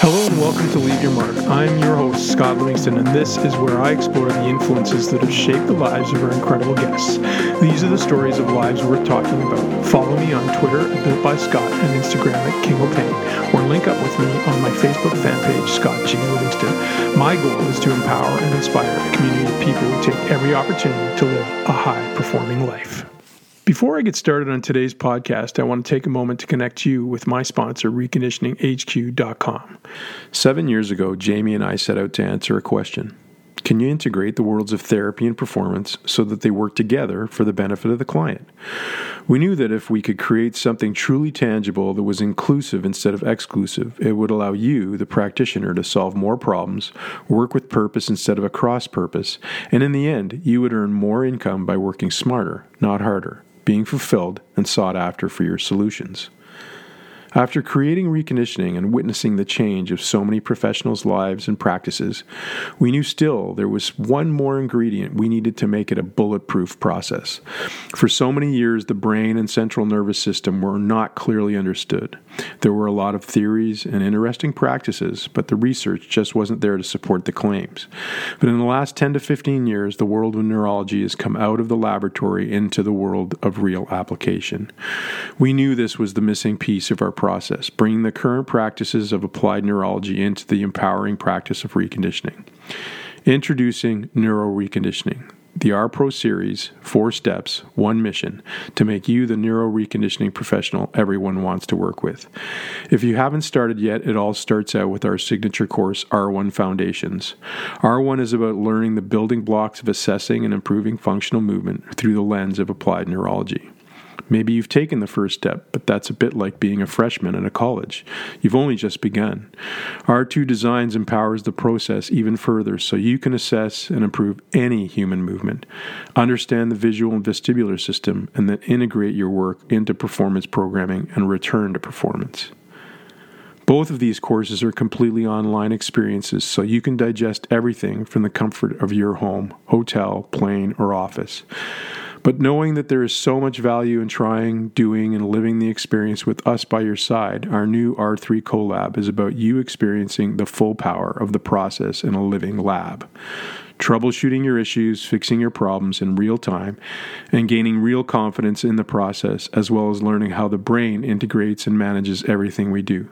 Hello and welcome to Leave Your Mark. I'm your host, Scott Livingston, and this is where I explore the influences that have shaped the lives of our incredible guests. These are the stories of lives worth talking about. Follow me on Twitter at Built by Scott and Instagram at King O'Pain, or link up with me on my Facebook fan page, Scott G. Livingston. My goal is to empower and inspire a community of people who take every opportunity to live a high-performing life. Before I get started on today's podcast, I want to take a moment to connect you with my sponsor, ReconditioningHQ.com. 7 years ago, Jamie and I set out to answer a question. Can you integrate the worlds of therapy and performance so that they work together for the benefit of the client? We knew that if we could create something truly tangible that was inclusive instead of exclusive, it would allow you, the practitioner, to solve more problems, work with purpose instead of a cross-purpose, and in the end, you would earn more income by working smarter, not harder, being fulfilled and sought after for your solutions. After creating reconditioning and witnessing the change of so many professionals' lives and practices, we knew still there was one more ingredient we needed to make it a bulletproof process. For so many years, the brain and central nervous system were not clearly understood. There were a lot of theories and interesting practices, but the research just wasn't there to support the claims. But in the last 10 to 15 years, the world of neurology has come out of the laboratory into the world of real application. We knew this was the missing piece of our process, bringing the current practices of applied neurology into the empowering practice of reconditioning. Introducing Neuro-Reconditioning, the R-Pro series, 4 steps, 1 mission, to make you the neuro-reconditioning professional everyone wants to work with. If you haven't started yet, it all starts out with our signature course, R1 Foundations. R1 is about learning the building blocks of assessing and improving functional movement through the lens of applied neurology. Maybe you've taken the first step, but that's a bit like being a freshman at a college. You've only just begun. R2 Designs empowers the process even further so you can assess and improve any human movement, understand the visual and vestibular system, and then integrate your work into performance programming and return to performance. Both of these courses are completely online experiences, so you can digest everything from the comfort of your home, hotel, plane, or office. But knowing that there is so much value in trying, doing, and living the experience with us by your side, our new R3 CoLab is about you experiencing the full power of the process in a living lab. Troubleshooting your issues, fixing your problems in real time, and gaining real confidence in the process, as well as learning how the brain integrates and manages everything we do.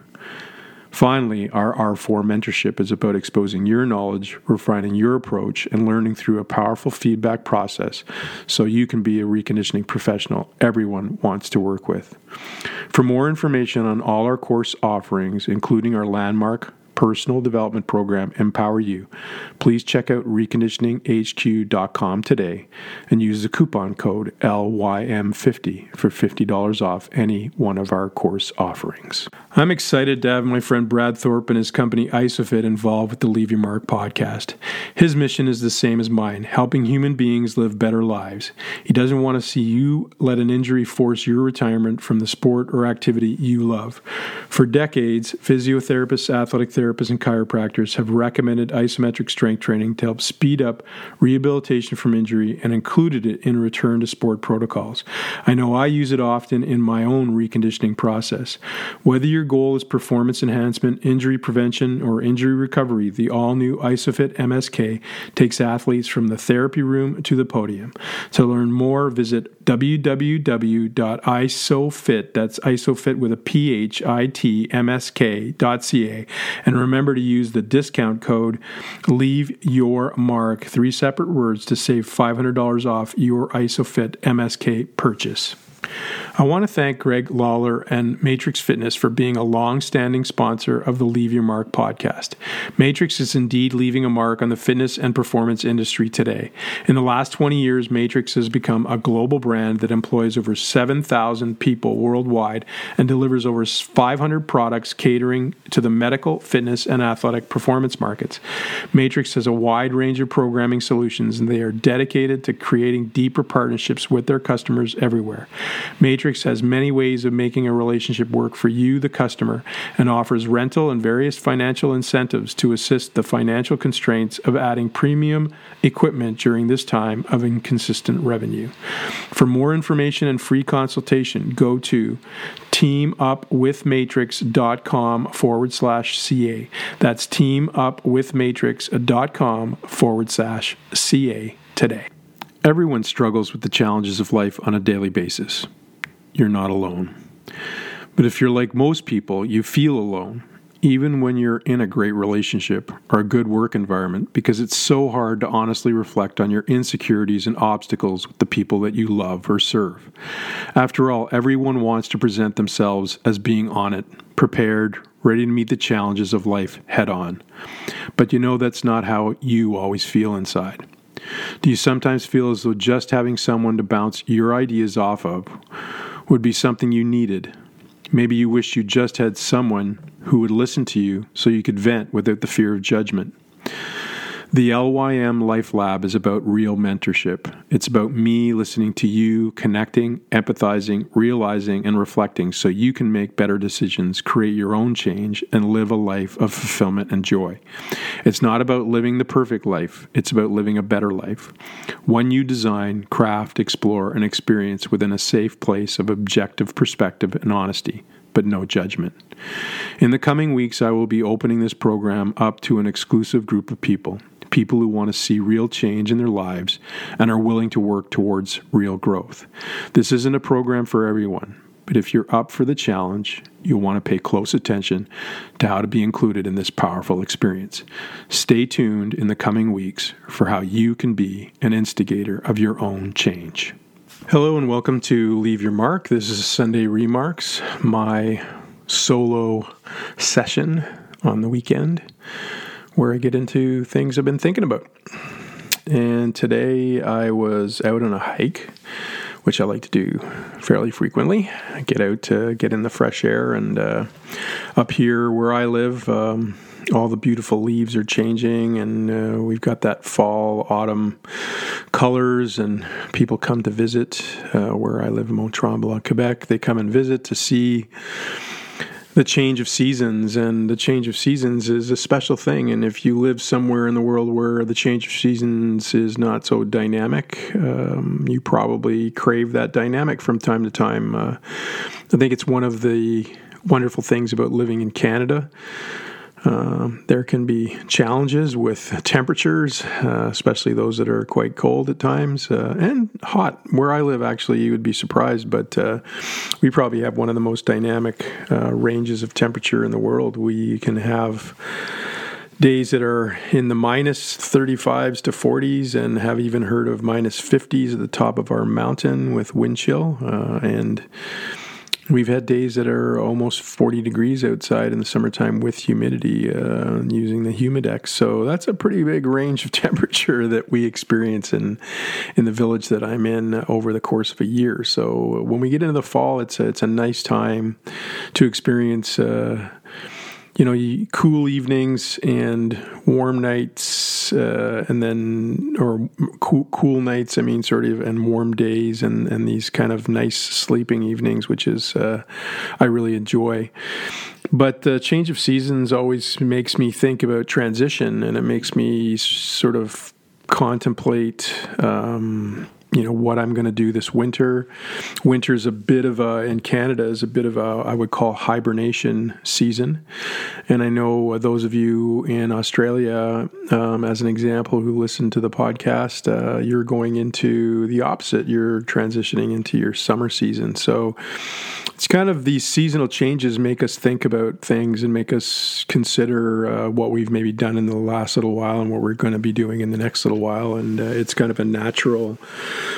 Finally, our R4 mentorship is about exposing your knowledge, refining your approach, and learning through a powerful feedback process so you can be a reconditioning professional everyone wants to work with. For more information on all our course offerings, including our landmark personal development program, Empower You, please check out ReconditioningHQ.com today and use the coupon code LYM50 for $50 off any one of our course offerings. I'm excited to have my friend Brad Thorpe and his company IsoPhit involved with the Leave Your Mark podcast. His mission is the same as mine, helping human beings live better lives. He doesn't want to see you let an injury force your retirement from the sport or activity you love. For decades, physiotherapists, athletic therapists, and chiropractors have recommended isometric strength training to help speed up rehabilitation from injury and included it in return to sport protocols. I know I use it often in my own reconditioning process. Whether your goal is performance enhancement, injury prevention, or injury recovery, the all-new IsoPhit MSK takes athletes from the therapy room to the podium. To learn more, visit www.isofit, that's isofit with a phitmsk.ca, and remember to use the discount code LEAVEYOURMARK, 3 separate words, to save $500 off your IsoPhit MSK purchase. I want to thank Greg Lawler and Matrix Fitness for being a long-standing sponsor of the Leave Your Mark podcast. Matrix is indeed leaving a mark on the fitness and performance industry today. In the last 20 years, Matrix has become a global brand that employs over 7,000 people worldwide and delivers over 500 products catering to the medical, fitness, and athletic performance markets. Matrix has a wide range of programming solutions, and they are dedicated to creating deeper partnerships with their customers everywhere. Matrix has many ways of making a relationship work for you, the customer, and offers rental and various financial incentives to assist the financial constraints of adding premium equipment during this time of inconsistent revenue. For more information and free consultation, go to teamupwithmatrix.com/CA. That's teamupwithmatrix.com/CA today. Everyone struggles with the challenges of life on a daily basis. You're not alone. But if you're like most people, you feel alone, even when you're in a great relationship or a good work environment, because it's so hard to honestly reflect on your insecurities and obstacles with the people that you love or serve. After all, everyone wants to present themselves as being on it, prepared, ready to meet the challenges of life head on. But you know that's not how you always feel inside. Do you sometimes feel as though just having someone to bounce your ideas off of would be something you needed? Maybe you wish you just had someone who would listen to you so you could vent without the fear of judgment. The LYM Life Lab is about real mentorship. It's about me listening to you, connecting, empathizing, realizing, and reflecting so you can make better decisions, create your own change, and live a life of fulfillment and joy. It's not about living the perfect life. It's about living a better life, one you design, craft, explore, and experience within a safe place of objective perspective and honesty, but no judgment. In the coming weeks, I will be opening this program up to an exclusive group of people who want to see real change in their lives and are willing to work towards real growth. This isn't a program for everyone, but if you're up for the challenge, you'll want to pay close attention to how to be included in this powerful experience. Stay tuned in the coming weeks for how you can be an instigator of your own change. Hello and welcome to Leave Your Mark. This is Sunday Remarks, my solo session on the weekend where I get into things I've been thinking about. And today I was out on a hike, which I like to do fairly frequently. I get out to get in the fresh air, and up here where I live, all the beautiful leaves are changing, and we've got that fall, autumn colors, and people come to visit where I live in Mont-Tremblant, Quebec. They come and visit to see the change of seasons, and the change of seasons is a special thing. And if you live somewhere in the world where the change of seasons is not so dynamic, you probably crave that dynamic from time to time. I think it's one of the wonderful things about living in Canada. There can be challenges with temperatures, especially those that are quite cold at times, and hot. Where I live, actually, you would be surprised, but we probably have one of the most dynamic ranges of temperature in the world. We can have days that are in the minus 35s to 40s, and have even heard of minus 50s at the top of our mountain with wind chill, and we've had days that are almost 40 degrees outside in the summertime with humidity, using the Humidex. So that's a pretty big range of temperature that we experience in the village that I'm in over the course of a year. So when we get into the fall, it's a nice time to experience cool evenings and warm nights, cool nights, and warm days, and these kind of nice sleeping evenings, which is, I really enjoy. But the change of seasons always makes me think about transition, and it makes me sort of contemplate, what I'm going to do this winter. Winter's in Canada is a bit of a, I would call, hibernation season. And I know those of you in Australia, as an example, who listen to the podcast, you're going into the opposite. You're transitioning into your summer season. So it's kind of these seasonal changes make us think about things and make us consider what we've maybe done in the last little while and what we're going to be doing in the next little while. And it's kind of a natural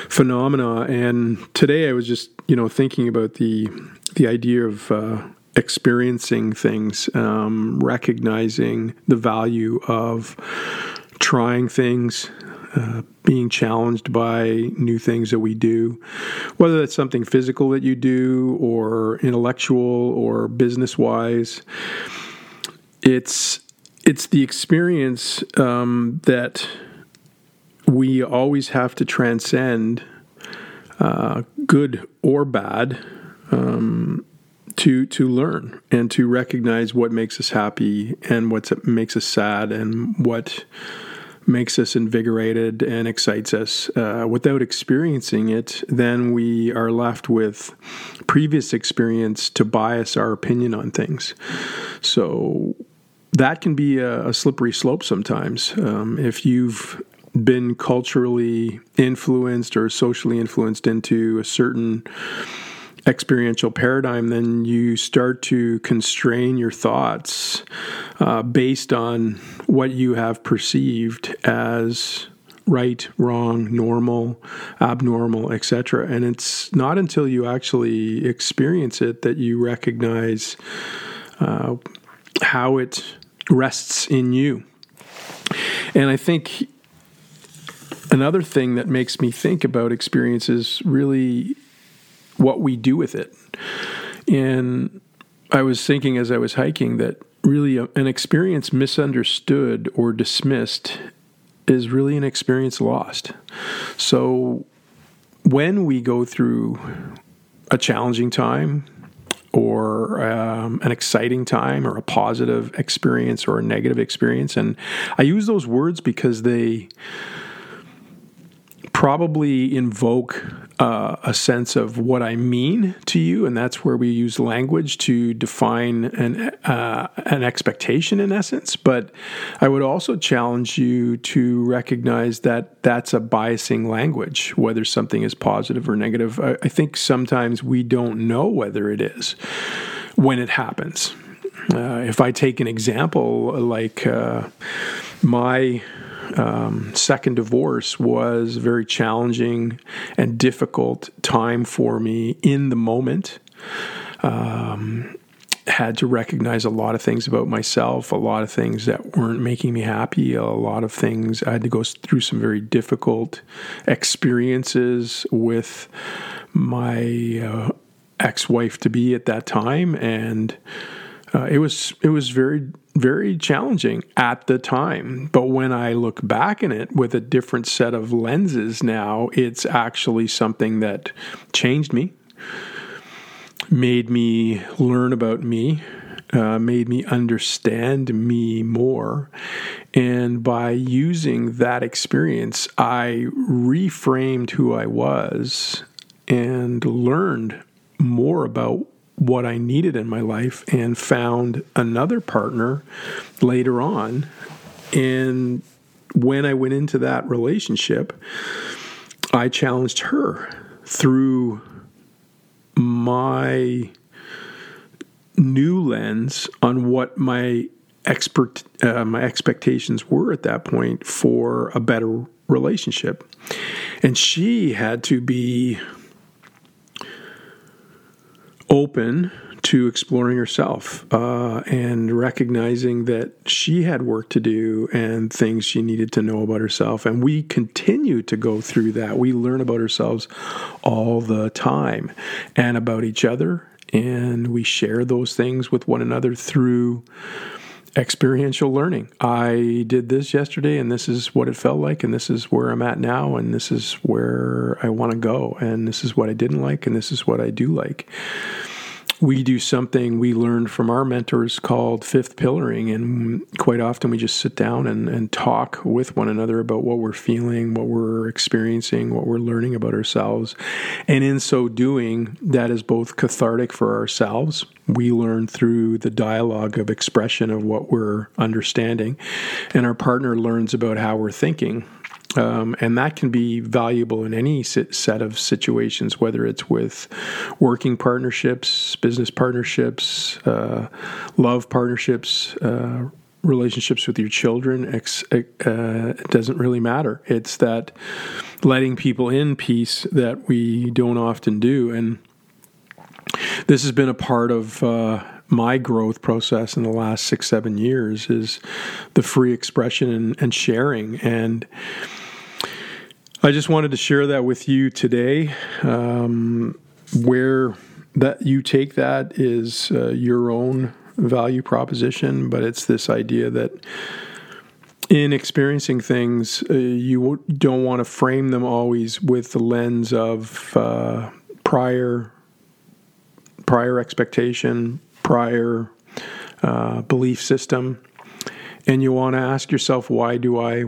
phenomena. And today I was just, thinking about the idea of experiencing things, recognizing the value of trying things, being challenged by new things that we do, whether that's something physical that you do or intellectual or business-wise. It's the experience that we always have to transcend good or bad, to learn and to recognize what makes us happy and what makes us sad and what makes us invigorated and excites us. Without experiencing it, then we are left with previous experience to bias our opinion on things. So that can be a slippery slope sometimes. If you've been culturally influenced or socially influenced into a certain experiential paradigm, then you start to constrain your thoughts based on what you have perceived as right, wrong, normal, abnormal, etc. And it's not until you actually experience it that you recognize how it rests in you. And I think another thing that makes me think about experience is really what we do with it. And I was thinking as I was hiking that really an experience misunderstood or dismissed is really an experience lost. So when we go through a challenging time or an exciting time or a positive experience or a negative experience, and I use those words because they probably invoke a sense of what I mean to you, and that's where we use language to define an expectation in essence. But I would also challenge you to recognize that that's a biasing language, whether something is positive or negative. I think sometimes we don't know whether it is when it happens. If I take an example, like my second divorce was a very challenging and difficult time for me in the moment. Had to recognize a lot of things about myself, a lot of things that weren't making me happy, a lot of things. I had to go through some very difficult experiences with my ex-wife-to-be at that time, and it was very, very challenging at the time. But when I look back in it with a different set of lenses now, it's actually something that changed me, made me learn about me, made me understand me more. And by using that experience, I reframed who I was and learned more about what I needed in my life, and found another partner later on. And when I went into that relationship, I challenged her through my new lens on what my my expectations were at that point for a better relationship. And she had to be open to exploring herself and recognizing that she had work to do and things she needed to know about herself. And we continue to go through that. We learn about ourselves all the time and about each other. And we share those things with one another through experiential learning. I did this yesterday, and this is what it felt like, and this is where I'm at now, and this is where I want to go, and this is what I didn't like, and this is what I do like. We do something we learned from our mentors called fifth pillaring, and quite often we just sit down and talk with one another about what we're feeling, what we're experiencing, what we're learning about ourselves. And in so doing, that is both cathartic for ourselves. We learn through the dialogue of expression of what we're understanding, and our partner learns about how we're thinking. And that can be valuable in any set of situations, whether it's with working partnerships, business partnerships, love partnerships, relationships with your children. It doesn't really matter. It's that letting people in piece that we don't often do. And this has been a part of my growth process in the last 6-7 years, is the free expression and sharing. And I just wanted to share that with you today. Where that you take that is your own value proposition, but it's this idea that in experiencing things, you don't want to frame them always with the lens of prior expectation, prior belief system, and you want to ask yourself, why do I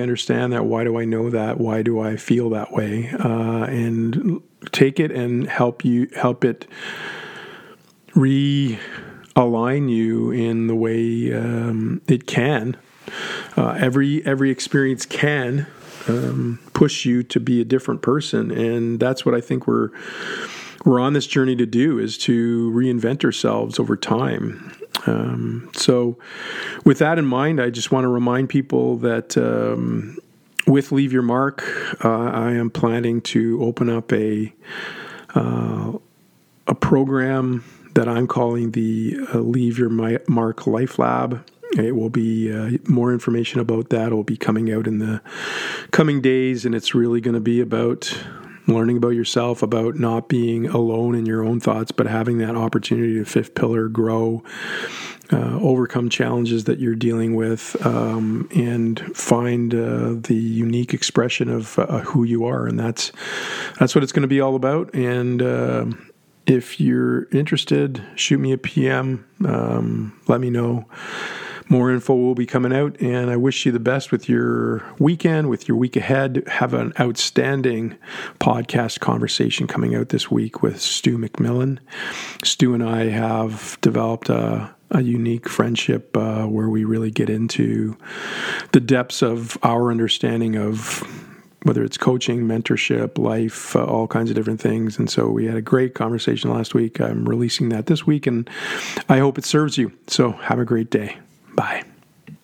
understand that? Why do I know that? Why do I feel that way? And take it and help it realign you in the way it can. Every experience can push you to be a different person, and that's what I think we're on this journey to do, is to reinvent ourselves over time. So with that in mind, I just want to remind people that with Leave Your Mark, I am planning to open up a program that I'm calling the Leave Your Mark Life Lab. It will be more information about that will be coming out in the coming days, and it's really going to be about learning about yourself, about not being alone in your own thoughts, but having that opportunity to fifth pillar, grow, overcome challenges that you're dealing with, and find the unique expression of who you are. And that's what it's going to be all about. And if you're interested, shoot me a PM. Let me know. More info will be coming out, and I wish you the best with your weekend, with your week ahead. Have an outstanding podcast conversation coming out this week with Stu McMillan. Stu and I have developed a unique friendship where we really get into the depths of our understanding of whether it's coaching, mentorship, life, all kinds of different things. And so we had a great conversation last week. I'm releasing that this week, and I hope it serves you. So have a great day. Bye.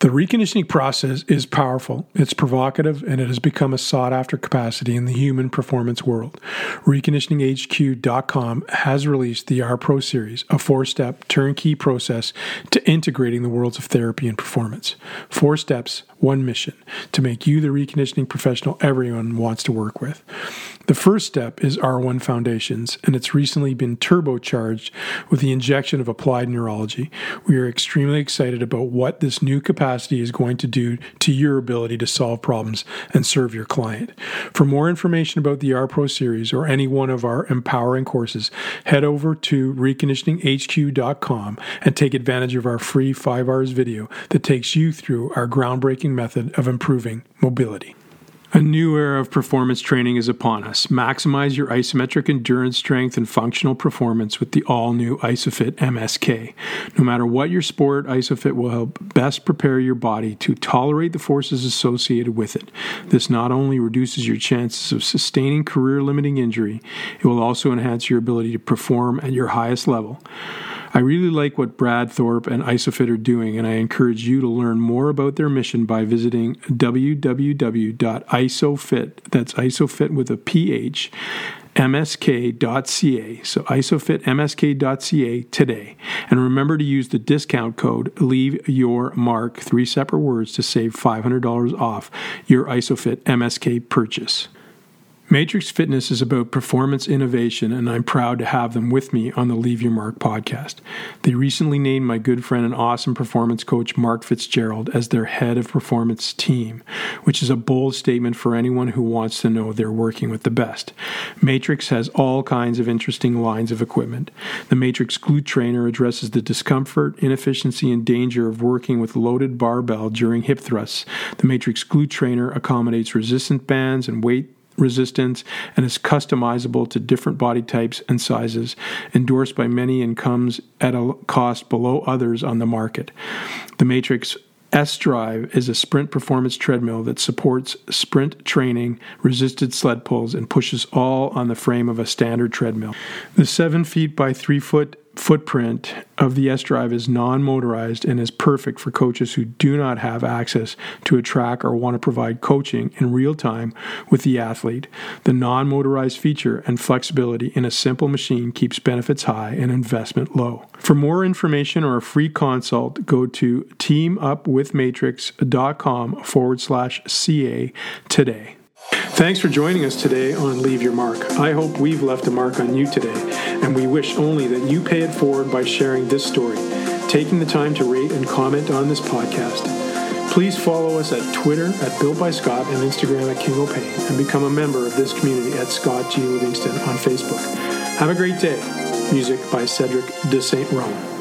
The reconditioning process is powerful, it's provocative, and it has become a sought-after capacity in the human performance world. ReconditioningHQ.com has released the R-Pro series, a 4-step turnkey process to integrating the worlds of therapy and performance. 4 steps, 1 mission, to make you the reconditioning professional everyone wants to work with. The first step is R1 Foundations, and it's recently been turbocharged with the injection of applied neurology. We are extremely excited about what this new capacity is going to do to your ability to solve problems and serve your client. For more information about the R-Pro series or any one of our empowering courses, head over to ReconditioningHQ.com and take advantage of our free 5 hours video that takes you through our groundbreaking method of improving mobility. A new era of performance training is upon us. Maximize your isometric endurance strength and functional performance with the all-new IsoPhit MSK. No matter what your sport, IsoPhit will help best prepare your body to tolerate the forces associated with it. This not only reduces your chances of sustaining career-limiting injury, it will also enhance your ability to perform at your highest level. I really like what Brad Thorpe and IsoPhit are doing, and I encourage you to learn more about their mission by visiting www.isofit, that's IsoPhit with a PH, msk.ca, so isofitmsk.ca today. And remember to use the discount code LEAVEYOURMARK, 3 separate words, to save $500 off your IsoPhit MSK purchase. Matrix Fitness is about performance innovation, and I'm proud to have them with me on the Leave Your Mark podcast. They recently named my good friend and awesome performance coach Mark Fitzgerald as their head of performance team, which is a bold statement for anyone who wants to know they're working with the best. Matrix has all kinds of interesting lines of equipment. The Matrix Glute Trainer addresses the discomfort, inefficiency, and danger of working with loaded barbell during hip thrusts. The Matrix Glute Trainer accommodates resistance bands and weight resistance and is customizable to different body types and sizes, endorsed by many, and comes at a cost below others on the market. The Matrix S Drive is a sprint performance treadmill that supports sprint training, resisted sled pulls, and pushes all on the frame of a standard treadmill. The 7 feet by 3 foot footprint of the S Drive is non-motorized and is perfect for coaches who do not have access to a track or want to provide coaching in real time with the athlete. The non-motorized feature and flexibility in a simple machine keeps benefits high and investment low. For more information or a free consult, go to teamupwithmatrix.com/CA today. Thanks for joining us today on Leave Your Mark. I hope we've left a mark on you today, and we wish only that you pay it forward by sharing this story, taking the time to rate and comment on this podcast. Please follow us at Twitter at Built by Scott and Instagram at King O'Pain, and become a member of this community at Scott G. Livingston on Facebook. Have a great day. Music by Cedric de Saint Rome.